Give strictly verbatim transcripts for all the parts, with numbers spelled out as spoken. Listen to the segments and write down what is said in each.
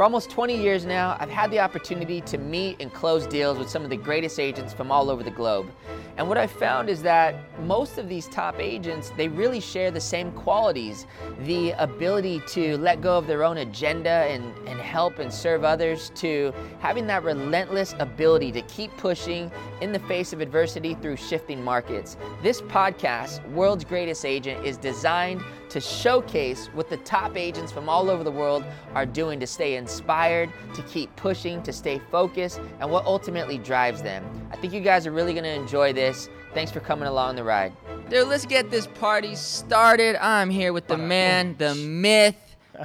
For almost twenty years now, I've had the opportunity to meet and close deals with some of the greatest agents from all over the globe. And what I found is that most of these top agents, they really share the same qualities, the ability to let go of their own agenda and, and help and serve others, to having that relentless ability to keep pushing in the face of adversity through shifting markets. This podcast, World's Greatest Agent, is designed to showcase what the top agents from all over the world are doing to stay inspired, to keep pushing, to stay focused, and what ultimately drives them. I think you guys are really gonna enjoy this. Thanks for coming along the ride. Dude, let's get this party started. I'm here with the man, the myth,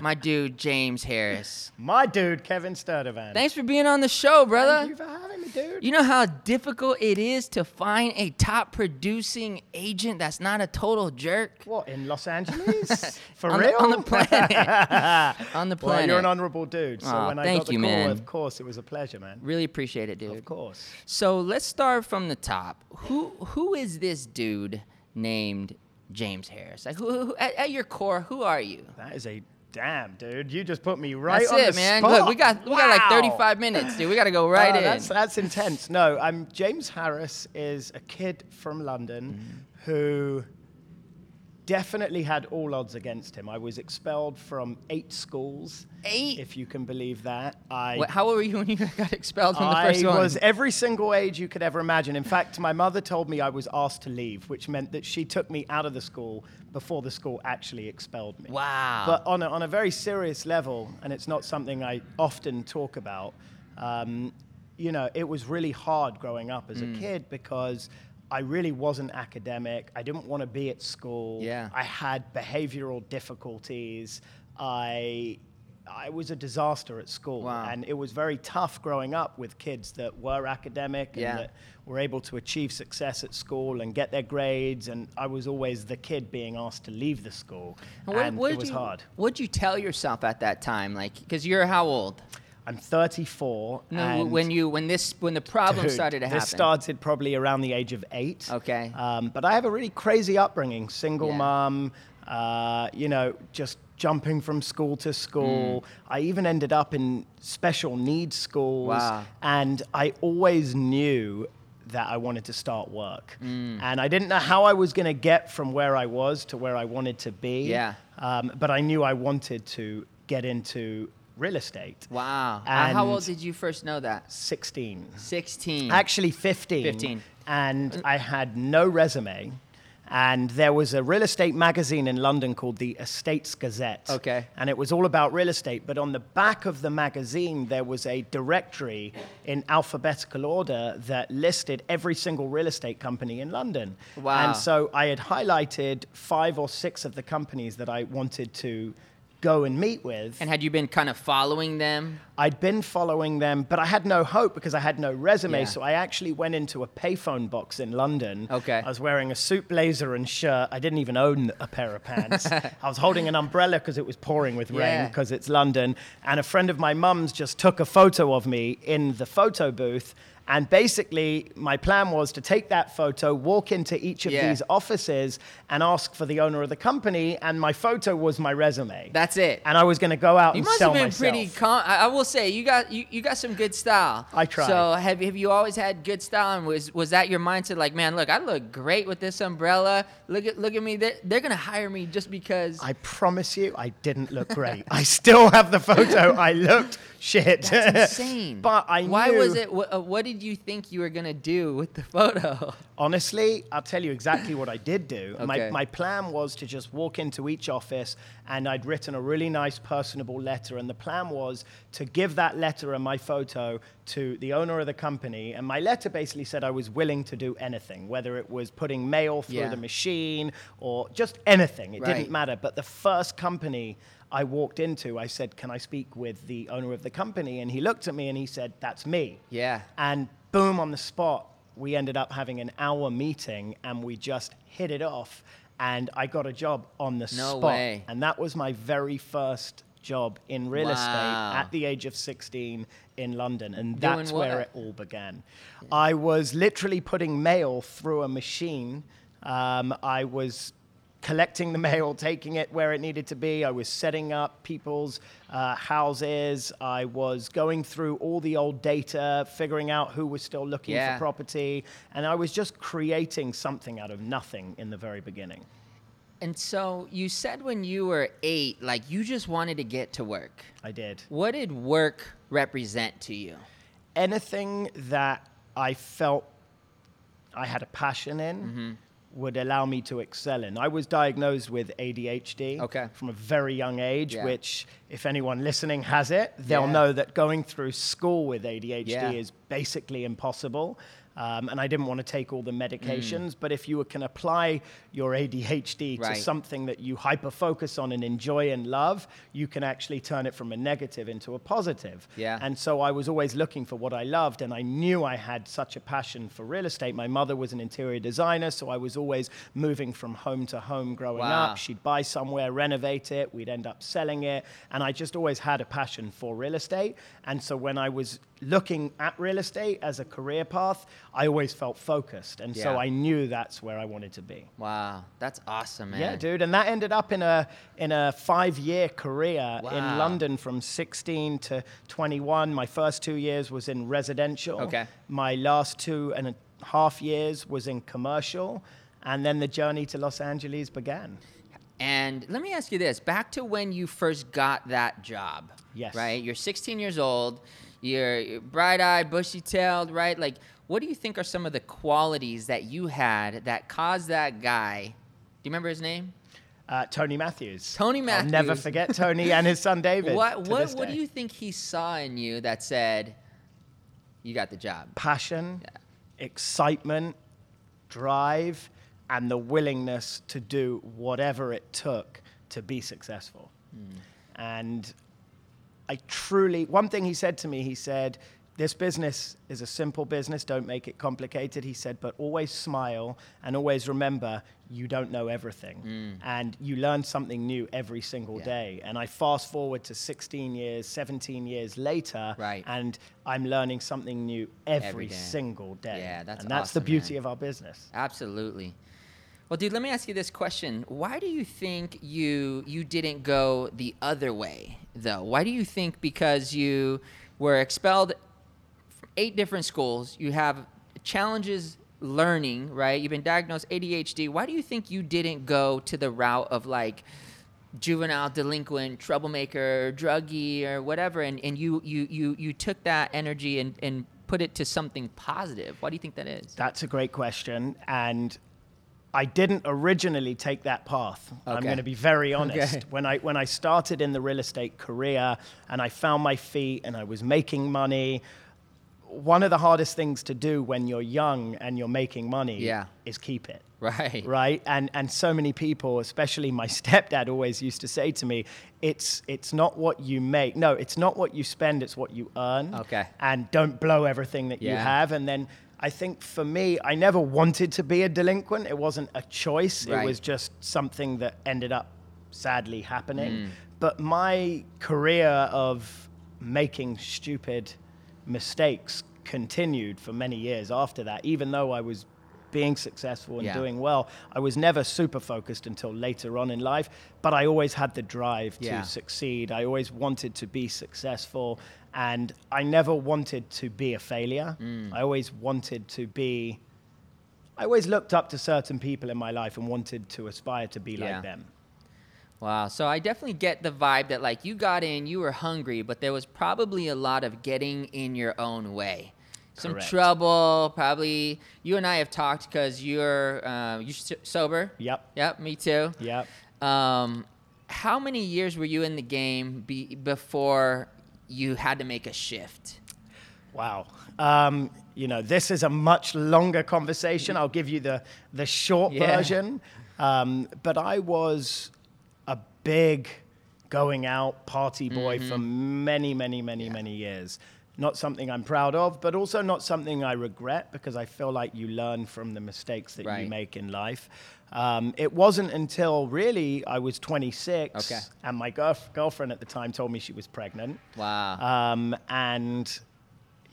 my dude, James Harris. My dude, Kevin Sturtevant. Thanks for being on the show, brother. Thank you for having me, dude. You know how difficult it is to find a top producing agent that's not a total jerk? What, in Los Angeles? For on real? The, on the planet. on the planet. Well, you're an honorable dude. So Aww, when I got the you, call, man. Of course, it was a pleasure, man. Really appreciate it, dude. Of course. So let's start from the top. Who Who is this dude named James Harris? Like, who, who at, at your core, who are you? That is a damn, dude, you just put me right that's on it, the man. spot. Look, we got we wow. got like thirty-five minutes, dude. We got to go right uh, in. That's, that's intense. No, I'm James Harris is a kid from London mm. who definitely had all odds against him. I was expelled from eight schools. Eight? If you can believe that. I. What, how old were you when you got expelled from I the first one? I was every single age you could ever imagine. In fact, my mother told me I was asked to leave, which meant that she took me out of the school before the school actually expelled me. Wow. But on a, on a very serious level, and it's not something I often talk about, um, you know, it was really hard growing up as mm. a kid because I really wasn't academic. I didn't want to be at school. Yeah. I had behavioral difficulties. I I was a disaster at school. Wow. And it was very tough growing up with kids that were academic yeah. and that were able to achieve success at school and get their grades. And I was always the kid being asked to leave the school. And, what, and what it was you, hard. What did you tell yourself at that time? Like, because you're how old? I'm thirty-four. No, when you when this when the problem dude, started to happen. This started probably around the age of eight. Okay. Um, but I have a really crazy upbringing. Single yeah. mom, uh, you know, just jumping from school to school. Mm. I even ended up in special needs schools. Wow. And I always knew that I wanted to start work. Mm. And I didn't know how I was going to get from where I was to where I wanted to be. Yeah. Um, but I knew I wanted to get into real estate. Wow. And how old did you first know that? sixteen. sixteen. Actually fifteen. fifteen. And I had no resume. And there was a real estate magazine in London called the Estates Gazette. Okay. And it was all about real estate. But on the back of the magazine, there was a directory in alphabetical order that listed every single real estate company in London. Wow. And so I had highlighted five or six of the companies that I wanted to go and meet with. And had you been kind of following them? I'd been following them, but I had no hope because I had no resume. Yeah. So I actually went into a payphone box in London. Okay. I was wearing a suit blazer and shirt. I didn't even own a pair of pants. I was holding an umbrella because it was pouring with yeah. rain because it's London. And a friend of my mum's just took a photo of me in the photo booth. And basically, my plan was to take that photo, walk into each of yeah. these offices, and ask for the owner of the company. And my photo was my resume. That's it. And I was going to go out you and sell myself. You must have been pretty calm. I will say, you got you, you got some good style. I tried. So have have you always had good style? And was was that your mindset? Like, man, look, I look great with this umbrella. Look at look at me. They're, they're going to hire me just because. I promise you, I didn't look great. I still have the photo. I looked shit. That's insane. But I knew. Why was it? What, what did you think you were going to do with the photo? Honestly, I'll tell you exactly what I did do. Okay. My, my plan was to just walk into each office, and I'd written a really nice personable letter. And the plan was to give that letter and my photo to the owner of the company. And my letter basically said I was willing to do anything, whether it was putting mail through yeah. the machine or just anything. It right. didn't matter. But the first company I walked into, I said, can I speak with the owner of the company? And he looked at me and he said, that's me. Yeah. And boom, on the spot, we ended up having an hour meeting and we just hit it off. And I got a job on the no spot. Way. And that was my very first job in real wow. estate at the age of sixteen in London. And that's where it all began. Yeah. I was literally putting mail through a machine. Um, I was collecting the mail, taking it where it needed to be. I was setting up people's uh, houses. I was going through all the old data, figuring out who was still looking yeah. for property. And I was just creating something out of nothing in the very beginning. And so you said when you were eight, like you just wanted to get to work. I did. What did work represent to you? Anything that I felt I had a passion in mm-hmm. would allow me to excel in. I was diagnosed with A D H D okay. from a very young age, yeah. which if anyone listening has it, they'll yeah. know that going through school with A D H D yeah. is basically impossible. Um, and I didn't want to take all the medications, mm. but if you can apply your A D H D right. to something that you hyper-focus on and enjoy and love, you can actually turn it from a negative into a positive. Yeah. And so I was always looking for what I loved, and I knew I had such a passion for real estate. My mother was an interior designer, so I was always moving from home to home growing wow. up. She'd buy somewhere, renovate it, we'd end up selling it, and I just always had a passion for real estate. And so when I was looking at real estate as a career path, I always felt focused, and yeah. so I knew that's where I wanted to be. Wow, that's awesome, man. Yeah, dude, and that ended up in a in a five-year career wow. in London from sixteen to twenty-one. My first two years was in residential. Okay. My last two and a half years was in commercial, and then the journey to Los Angeles began. And let me ask you this, back to when you first got that job. Yes. Right? You're sixteen years old. You're bright-eyed, bushy-tailed, right? Like, what do you think are some of the qualities that you had that caused that guy? Do you remember his name? Uh, Tony Matthews. Tony Matthews. I'll never forget Tony and his son David. What What, what do you think he saw in you that said, you got the job? Passion, yeah. excitement, drive, and the willingness to do whatever it took to be successful. Mm. And I truly, one thing he said to me, he said, this business is a simple business, don't make it complicated. He said, but always smile and always remember you don't know everything. Mm. And you learn something new every single yeah. day. And I fast forward to sixteen years, seventeen years later, right. and I'm learning something new every, every day. single day. Yeah, that's and that's awesome, the beauty man. Of our business. Absolutely. Well, dude, let me ask you this question. Why do you think you you didn't go the other way, though? Why do you think because you were expelled from eight different schools, you have challenges learning, right? You've been diagnosed A D H D. Why do you think you didn't go to the route of, like, juvenile delinquent, troublemaker, druggie, or whatever, and, and you, you, you, you took that energy and, and put it to something positive? Why do you think that is? That's a great question, and I didn't originally take that path. Okay. I'm going to be very honest. Okay. When I when I started in the real estate career and I found my feet and I was making money, one of the hardest things to do when you're young and you're making money yeah. is keep it. Right. Right? And and so many people, especially my stepdad, always used to say to me, it's it's not what you make. No, it's not what you spend, it's what you earn. Okay. And don't blow everything that yeah. you have. And then I think for me, I never wanted to be a delinquent. It wasn't a choice. Right. It was just something that ended up sadly happening. Mm. But my career of making stupid mistakes continued for many years after that, even though I was being successful and yeah. doing well. I was never super focused until later on in life, but I always had the drive yeah. to succeed. I always wanted to be successful, and I never wanted to be a failure. Mm. I always wanted to be, I always looked up to certain people in my life and wanted to aspire to be yeah. like them. Wow, so I definitely get the vibe that, like, you got in, you were hungry, but there was probably a lot of getting in your own way. Some Correct. Trouble, probably. You and I have talked because you're uh, you sober. Yep. Yep. Me too. Yep. Um, how many years were you in the game be- before you had to make a shift? Wow. Um, you know, this is a much longer conversation. I'll give you the the short yeah. version. Um, but I was a big going out party boy mm-hmm. for many, many, many, yeah. many years. Not something I'm proud of, but also not something I regret, because I feel like you learn from the mistakes that right. you make in life. Um, it wasn't until really I was twenty-six okay. and my girf- girlfriend at the time told me she was pregnant. Wow. Um, and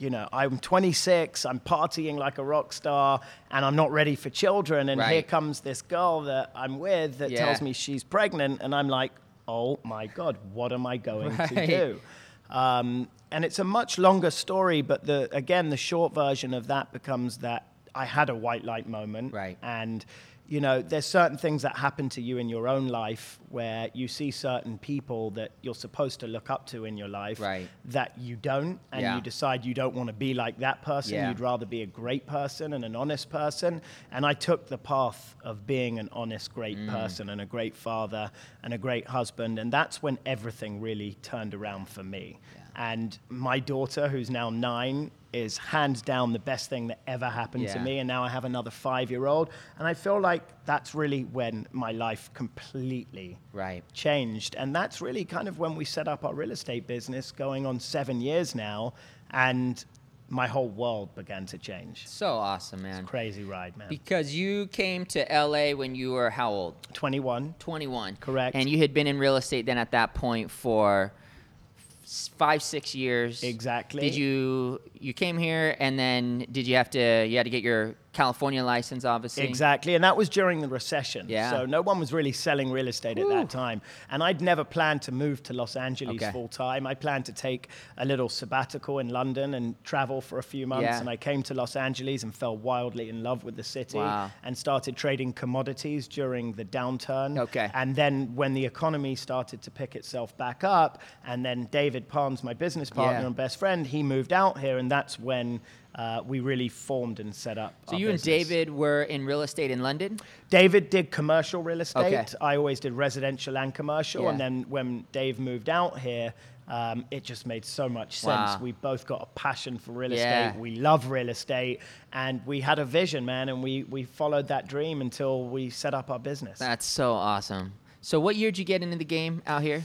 you know, I'm twenty-six, I'm partying like a rock star, and I'm not ready for children. And right. here comes this girl that I'm with that yeah. tells me she's pregnant, and I'm like, oh my God, what am I going right. to do? Um, and it's a much longer story, but the again, the short version of that becomes that I had a white light moment. Right. And, you know, there's certain things that happen to you in your own life where you see certain people that you're supposed to look up to in your life right. that you don't, and yeah. you decide you don't want to be like that person. Yeah. You'd rather be a great person and an honest person. And I took the path of being an honest, great mm. person and a great father and a great husband. And that's when everything really turned around for me. Yeah. And my daughter, who's now nine, is hands down the best thing that ever happened yeah. to me. And now I have another five-year-old. And I feel like that's really when my life completely right. changed. And that's really kind of when we set up our real estate business, going on seven years now. And my whole world began to change. So awesome, man. It's a crazy ride, man. Because you came to L A when you were how old? twenty-one. twenty-one. Correct. And you had been in real estate then at that point for five, six years. Exactly. Did you, you came here and then did you have to, you had to get your California license, obviously. Exactly. And that was during the recession. Yeah. So no one was really selling real estate Ooh. At that time. And I'd never planned to move to Los Angeles okay. full time. I planned to take a little sabbatical in London and travel for a few months. Yeah. And I came to Los Angeles and fell wildly in love with the city wow. and started trading commodities during the downturn. Okay. And then when the economy started to pick itself back up, and then David Palms, my business partner yeah. and best friend, he moved out here. And that's when Uh, we really formed and set up. So you business. And David were in real estate in London? David did commercial real estate. Okay. I always did residential and commercial. Yeah. And then when Dave moved out here, um, it just made so much sense. Wow. We both got a passion for real yeah. estate. We love real estate. And we had a vision, man. And we, we followed that dream until we set up our business. That's so awesome. So what year did you get into the game out here?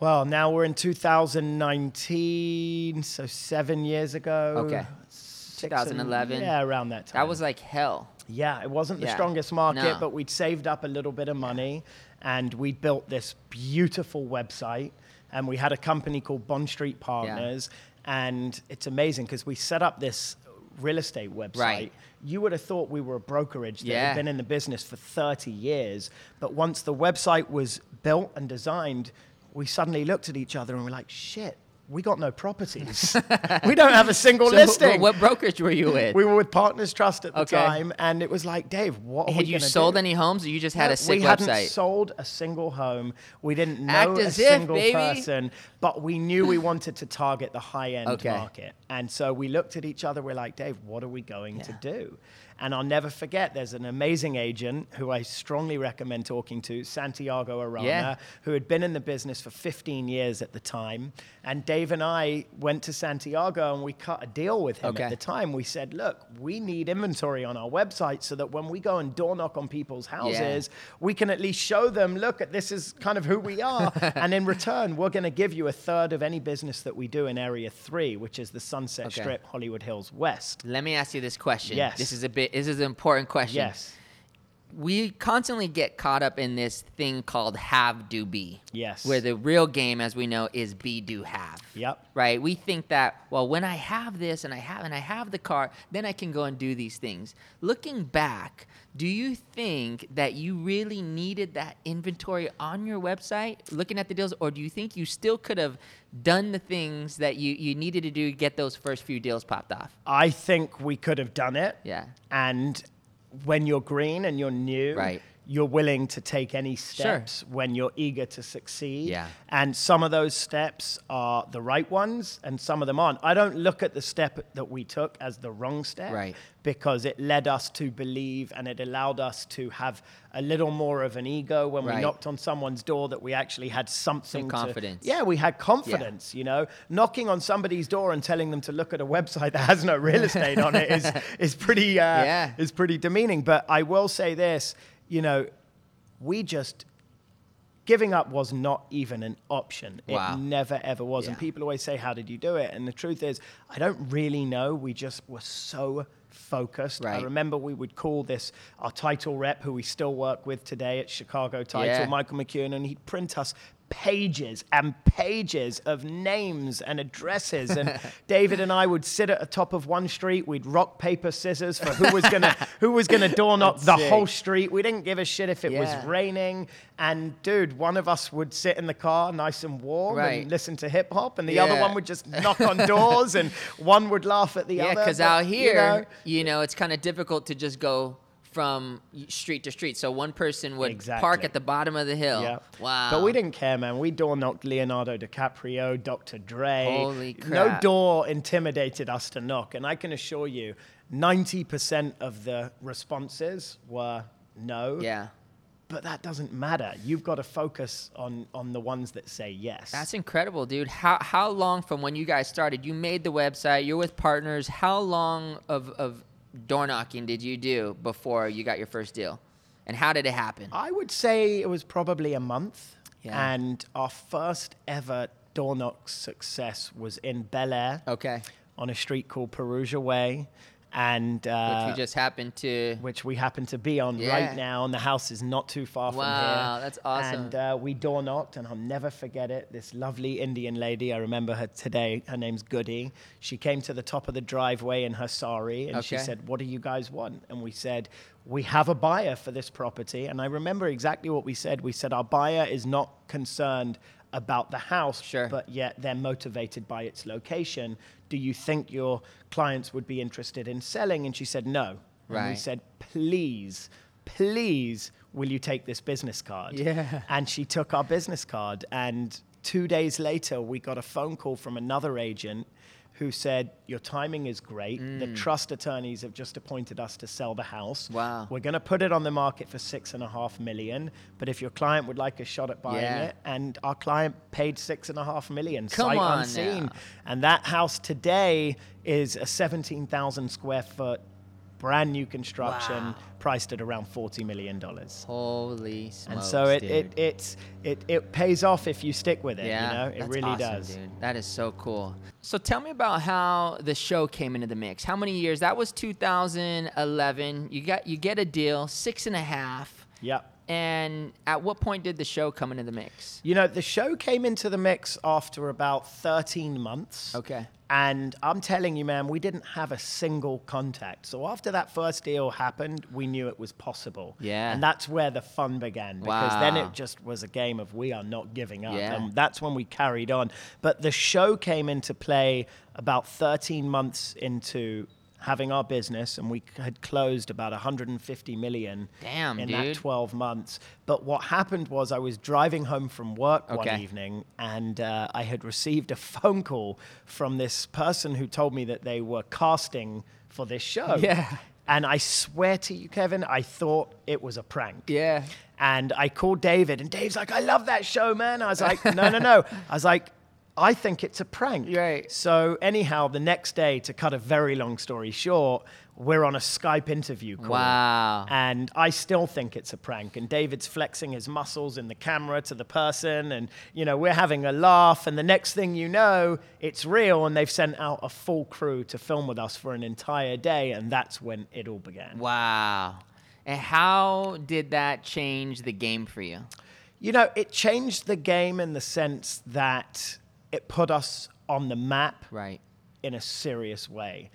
Well, now we're in two thousand nineteen, so seven years ago. Okay. two thousand eleven. And, yeah, around that time. That was like hell. Yeah, it wasn't the yeah. strongest market, no. but we'd saved up a little bit of money, and we built this beautiful website, and we had a company called Bond Street Partners, yeah. and it's amazing because we set up this real estate website. Right. You would have thought we were a brokerage that yeah. had been in the business for thirty years, but once the website was built and designed, we suddenly looked at each other and we're like, shit, we got no properties. We don't have a single so listing. Wh- what brokerage were you with? We were with Partners Trust at the okay. time. And it was like, Dave, what are had we going to do? Had you sold any homes or you just had no, a sick we website? We hadn't sold a single home. We didn't know a if, single baby. person. But we knew we wanted to target the high-end okay. market. And so we looked at each other. We're like, Dave, what are we going yeah. to do? And I'll never forget, there's an amazing agent who I strongly recommend talking to, Santiago Arana, yeah. who had been in the business for fifteen years at the time. And Dave and I went to Santiago and we cut a deal with him okay. at the time. We said, look, we need inventory on our website so that when we go and door knock on people's houses, yeah. we can at least show them, look, this is kind of who we are. And in return, we're going to give you a third of any business that we do in Area three, which is the Sunset okay. Strip, Hollywood Hills West. Let me ask you this question. Yes. This is a bit This is an important question. Yes. We constantly get caught up in this thing called have, do, be. Yes. Where the real game, as we know, is be, do, have. Yep. Right? We think that, well, when I have this and I have and I have the car, then I can go and do these things. Looking back, do you think that you really needed that inventory on your website, looking at the deals, or do you think you still could have done the things that you, you needed to do to get those first few deals popped off? I think we could have done it. Yeah. And when you're green and you're new, right. you're willing to take any steps sure. when you're eager to succeed. Yeah. And some of those steps are the right ones and some of them aren't. I don't look at the step that we took as the wrong step right. because it led us to believe and it allowed us to have a little more of an ego when right. we knocked on someone's door that we actually had something Some confidence. To, yeah, we had confidence, yeah. you know. Knocking on somebody's door and telling them to look at a website that has no real estate on it is is pretty uh, yeah. is pretty demeaning. But I will say this, you know, we just, giving up was not even an option. Wow. It never, ever was. Yeah. And people always say, how did you do it? And the truth is, I don't really know. We just were so focused. Right. I remember we would call this our title rep, who we still work with today at Chicago Title, yeah. Michael McKeown, and he'd print us pages and pages of names and addresses, and David and I would sit at the top of one street. We'd rock, paper, scissors for who was gonna who was gonna door knock the sick. whole street. We didn't give a shit if it yeah. was raining. And dude, one of us would sit in the car, nice and warm, right. and listen to hip hop, and the yeah. other one would just knock on doors, and one would laugh at the yeah, other. Yeah, because out here, you know, you know it's kind of difficult to just go from street to street. So one person would exactly. park at the bottom of the hill. Yep. Wow. But we didn't care, man. We door knocked Leonardo DiCaprio, Doctor Dre. Holy crap. No door intimidated us to knock. And I can assure you, ninety percent of the responses were no. Yeah. But that doesn't matter. You've got to focus on, on the ones that say yes. That's incredible, dude. How how long from when you guys started? You made the website. You're with Partners. How long of... of door knocking did you do before you got your first deal, and how did it happen? I would say it was probably a month, yeah. and our first ever door knock success was in Bel Air, okay, on a street called Perugia Way, and uh, which we just happened to, which we happen to be on yeah. right now, and the house is not too far from wow, here. Wow, that's awesome! And uh, we door knocked, and I'll never forget it. This lovely Indian lady, I remember her today. Her name's Goody. She came to the top of the driveway in her sari, and okay. she said, "What do you guys want?" And we said, "We have a buyer for this property." And I remember exactly what we said. We said, "Our buyer is not concerned about the house, sure. but yet they're motivated by its location. Do you think your clients would be interested in selling?" And she said, no. Right. And we said, please, please, will you take this business card? Yeah. And she took our business card. And two days later, we got a phone call from another agent who said, your timing is great. Mm. The trust attorneys have just appointed us to sell the house. Wow. We're gonna put it on the market for six and a half million, but if your client would like a shot at buying yeah. it, and our client paid six and a half million, Come sight on unseen. Now. And that house today is a seventeen thousand square foot, brand new construction, wow. priced at around forty million dollars. Holy smokes, and so it, dude. it it's it it pays off if you stick with it, yeah, you know? It really awesome, does. Dude. That is so cool. So tell me about how the show came into the mix. How many years? That was two thousand eleven. You got you get a deal, six and a half. Yep. And at what point did the show come into the mix? You know, the show came into the mix after about thirteen months. Okay. And I'm telling you, man, we didn't have a single contact. So after that first deal happened, we knew it was possible. Yeah. And that's where the fun began, because wow. then it just was a game of we are not giving up. Yeah. And that's when we carried on. But the show came into play about thirteen months into having our business, and we had closed about one hundred fifty million Damn, in dude. that twelve months. But what happened was I was driving home from work okay. one evening, and uh, I had received a phone call from this person who told me that they were casting for this show. Yeah. And I swear to you, Kevin, I thought it was a prank. Yeah. And I called David, and Dave's like, I love that show, man. I was like, no, no, no. I was like, I think it's a prank. Right. So anyhow, the next day, to cut a very long story short, we're on a Skype interview call. Wow. And I still think it's a prank. And David's flexing his muscles in the camera to the person. And, you know, we're having a laugh. And the next thing you know, it's real. And they've sent out a full crew to film with us for an entire day. And that's when it all began. Wow. And how did that change the game for you? You know, it changed the game in the sense that it put us on the map right. in a serious way.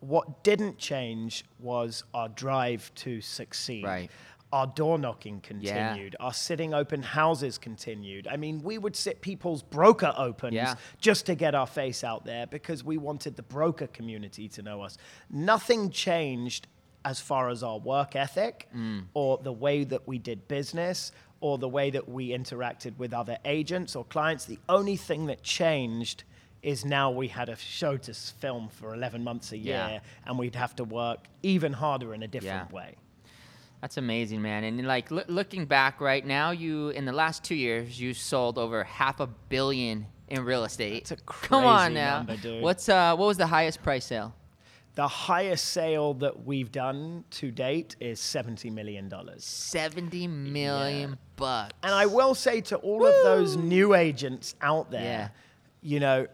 What didn't change was our drive to succeed. Right. Our door knocking continued. Yeah. Our sitting open houses continued. I mean, we would sit people's broker opens yeah. just to get our face out there, because we wanted the broker community to know us. Nothing changed as far as our work ethic mm. or the way that we did business, or the way that we interacted with other agents or clients. The only thing that changed is now we had a show to film for eleven months a year, yeah. and we'd have to work even harder in a different yeah. way. That's amazing, man. And like l- looking back right now, you in the last two years, you sold over half a billion in real estate. That's a crazy Come on now. Number, dude. What's, uh, what was the highest price sale? The highest sale that we've done to date is seventy million dollars. seventy million yeah. bucks. And I will say to all Woo! Of those new agents out there, yeah. you know,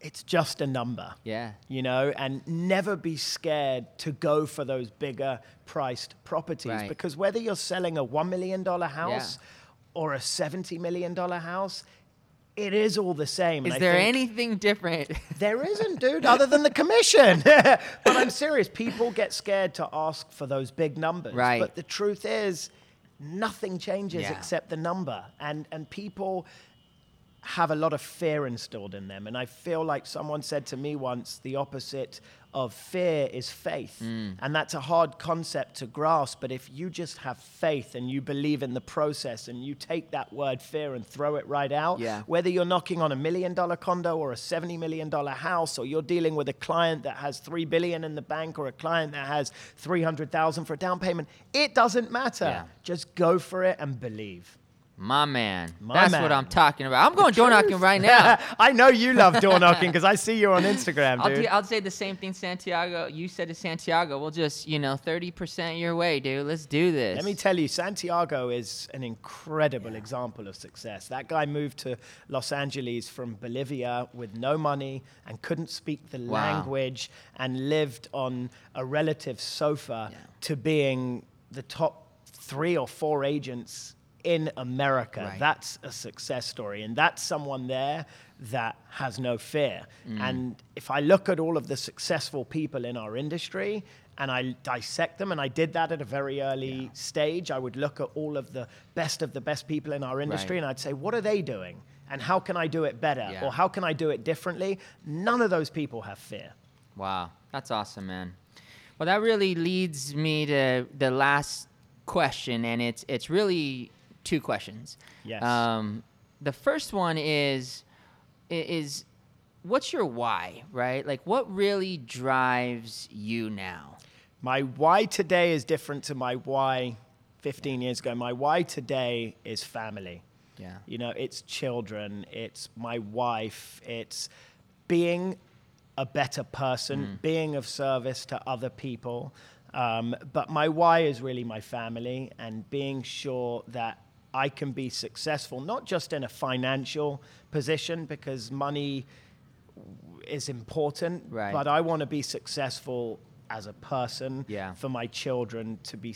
it's just a number. Yeah. You know, and never be scared to go for those bigger priced properties, right. because whether you're selling a one million dollar house yeah. or a seventy million dollars house, it is all the same. Is and there I think anything different? There isn't, dude, other than the commission. But I'm serious. People get scared to ask for those big numbers. Right. But the truth is, nothing changes yeah. except the number. And and people have a lot of fear installed in them. And I feel like someone said to me once, the opposite of fear is faith. Mm. And that's a hard concept to grasp. But if you just have faith and you believe in the process and you take that word fear and throw it right out, yeah. whether you're knocking on a million dollar condo or a seventy million dollar house, or you're dealing with a client that has three billion dollars in the bank or a client that has three hundred thousand dollars for a down payment, it doesn't matter. Yeah. Just go for it and believe. My man. My That's man. What I'm talking about. I'm going door knocking right now. I know you love door knocking because I see you on Instagram, dude. I'll, do, I'll say the same thing, Santiago. You said to Santiago, we'll just, you know, thirty percent your way, dude. Let's do this. Let me tell you, Santiago is an incredible yeah. example of success. That guy moved to Los Angeles from Bolivia with no money and couldn't speak the wow. language and lived on a relative's sofa yeah. to being the top three or four agents in America. Right. That's a success story. And that's someone there that has no fear. Mm. And if I look at all of the successful people in our industry and I dissect them, and I did that at a very early yeah. stage, I would look at all of the best of the best people in our industry right. and I'd say, what are they doing? And how can I do it better? Yeah. Or how can I do it differently? None of those people have fear. Wow. That's awesome, man. Well, that really leads me to the last question. And it's it's really... two questions. Yes. Um, the first one is, is what's your why, right? Like what really drives you now? My why today is different to my why fifteen yeah. years ago. My why today is family. Yeah. You know, it's children, it's my wife, it's being a better person, mm. being of service to other people. Um, but my why is really my family and being sure that I can be successful, not just in a financial position, because money is important, right. but I want to be successful as a person yeah. for my children to be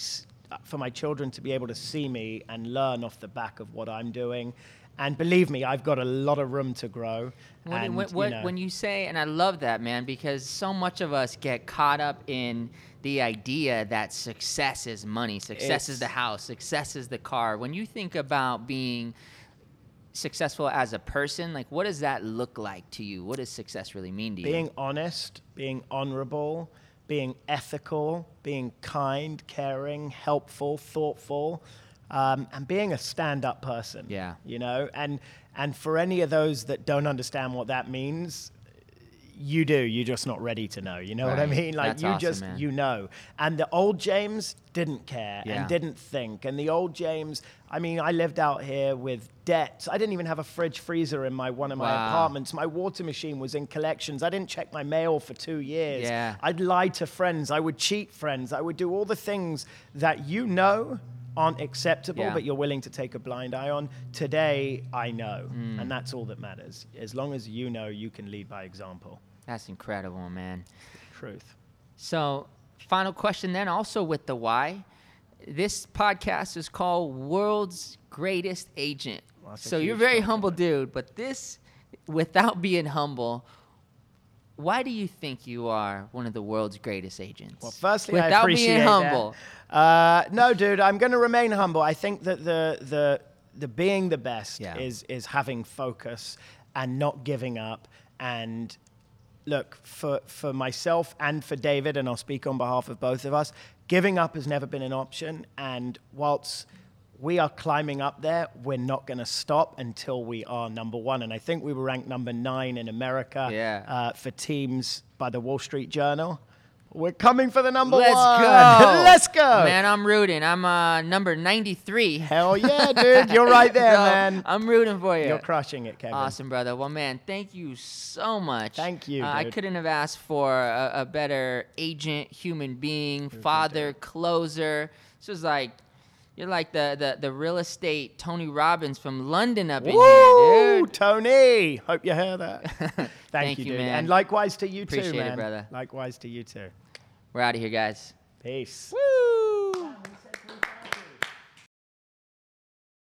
for my children to be able to see me and learn off the back of what I'm doing. And believe me, I've got a lot of room to grow. When, and, when, when, you know, when you say, and I love that, man, because so much of us get caught up in the idea that success is money, success is the house, success is the car. When you think about being successful as a person, like what does that look like to you? What does success really mean to you? Being honest, being honorable, being ethical, being kind, caring, helpful, thoughtful. Um, and being a stand-up person, yeah, you know, and and for any of those that don't understand what that means, you do. You're just not ready to know. You know right. what I mean? Like That's you awesome, just man. You know. And the old James didn't care yeah. and didn't think. And the old James, I mean, I lived out here with debts. I didn't even have a fridge freezer in my one of my wow. apartments. My water machine was in collections. I didn't check my mail for two years. Yeah. I'd lie to friends. I would cheat friends. I would do all the things that you know aren't acceptable, yeah. but you're willing to take a blind eye on. Today, I know, mm. and that's all that matters. As long as you know, you can lead by example. That's incredible, man. Truth. So, final question then, also with the why. This podcast is called World's Greatest Agent. Well, so you're a very humble dude, but this, without being humble, why do you think you are one of the world's greatest agents? Well, firstly, without I appreciate being humble. That. Uh, no, dude, I'm going to remain humble. I think that the the the being the best yeah. is is having focus and not giving up. And look, for for myself and for David, and I'll speak on behalf of both of us, giving up has never been an option. And whilst we are climbing up there, we're not going to stop until we are number one. And I think we were ranked number nine in America yeah. uh, for teams by the Wall Street Journal. We're coming for the number Let's one. Let's go. Let's go. Man, I'm rooting. I'm uh, number ninety-three. Hell yeah, dude. You're right there, so, man. I'm rooting for you. You're crushing it, Kevin. Awesome, brother. Well, man, thank you so much. Thank you, uh, dude. I couldn't have asked for a, a better agent, human being, Who's father, closer. This was like... You're like the, the the real estate Tony Robbins from London up Woo, in here, dude. Tony. Hope you hear that. Thank, Thank you, you, dude. Man. And likewise to you Appreciate too, man. Appreciate it, brother. Likewise to you too. We're out of here, guys. Peace. Woo.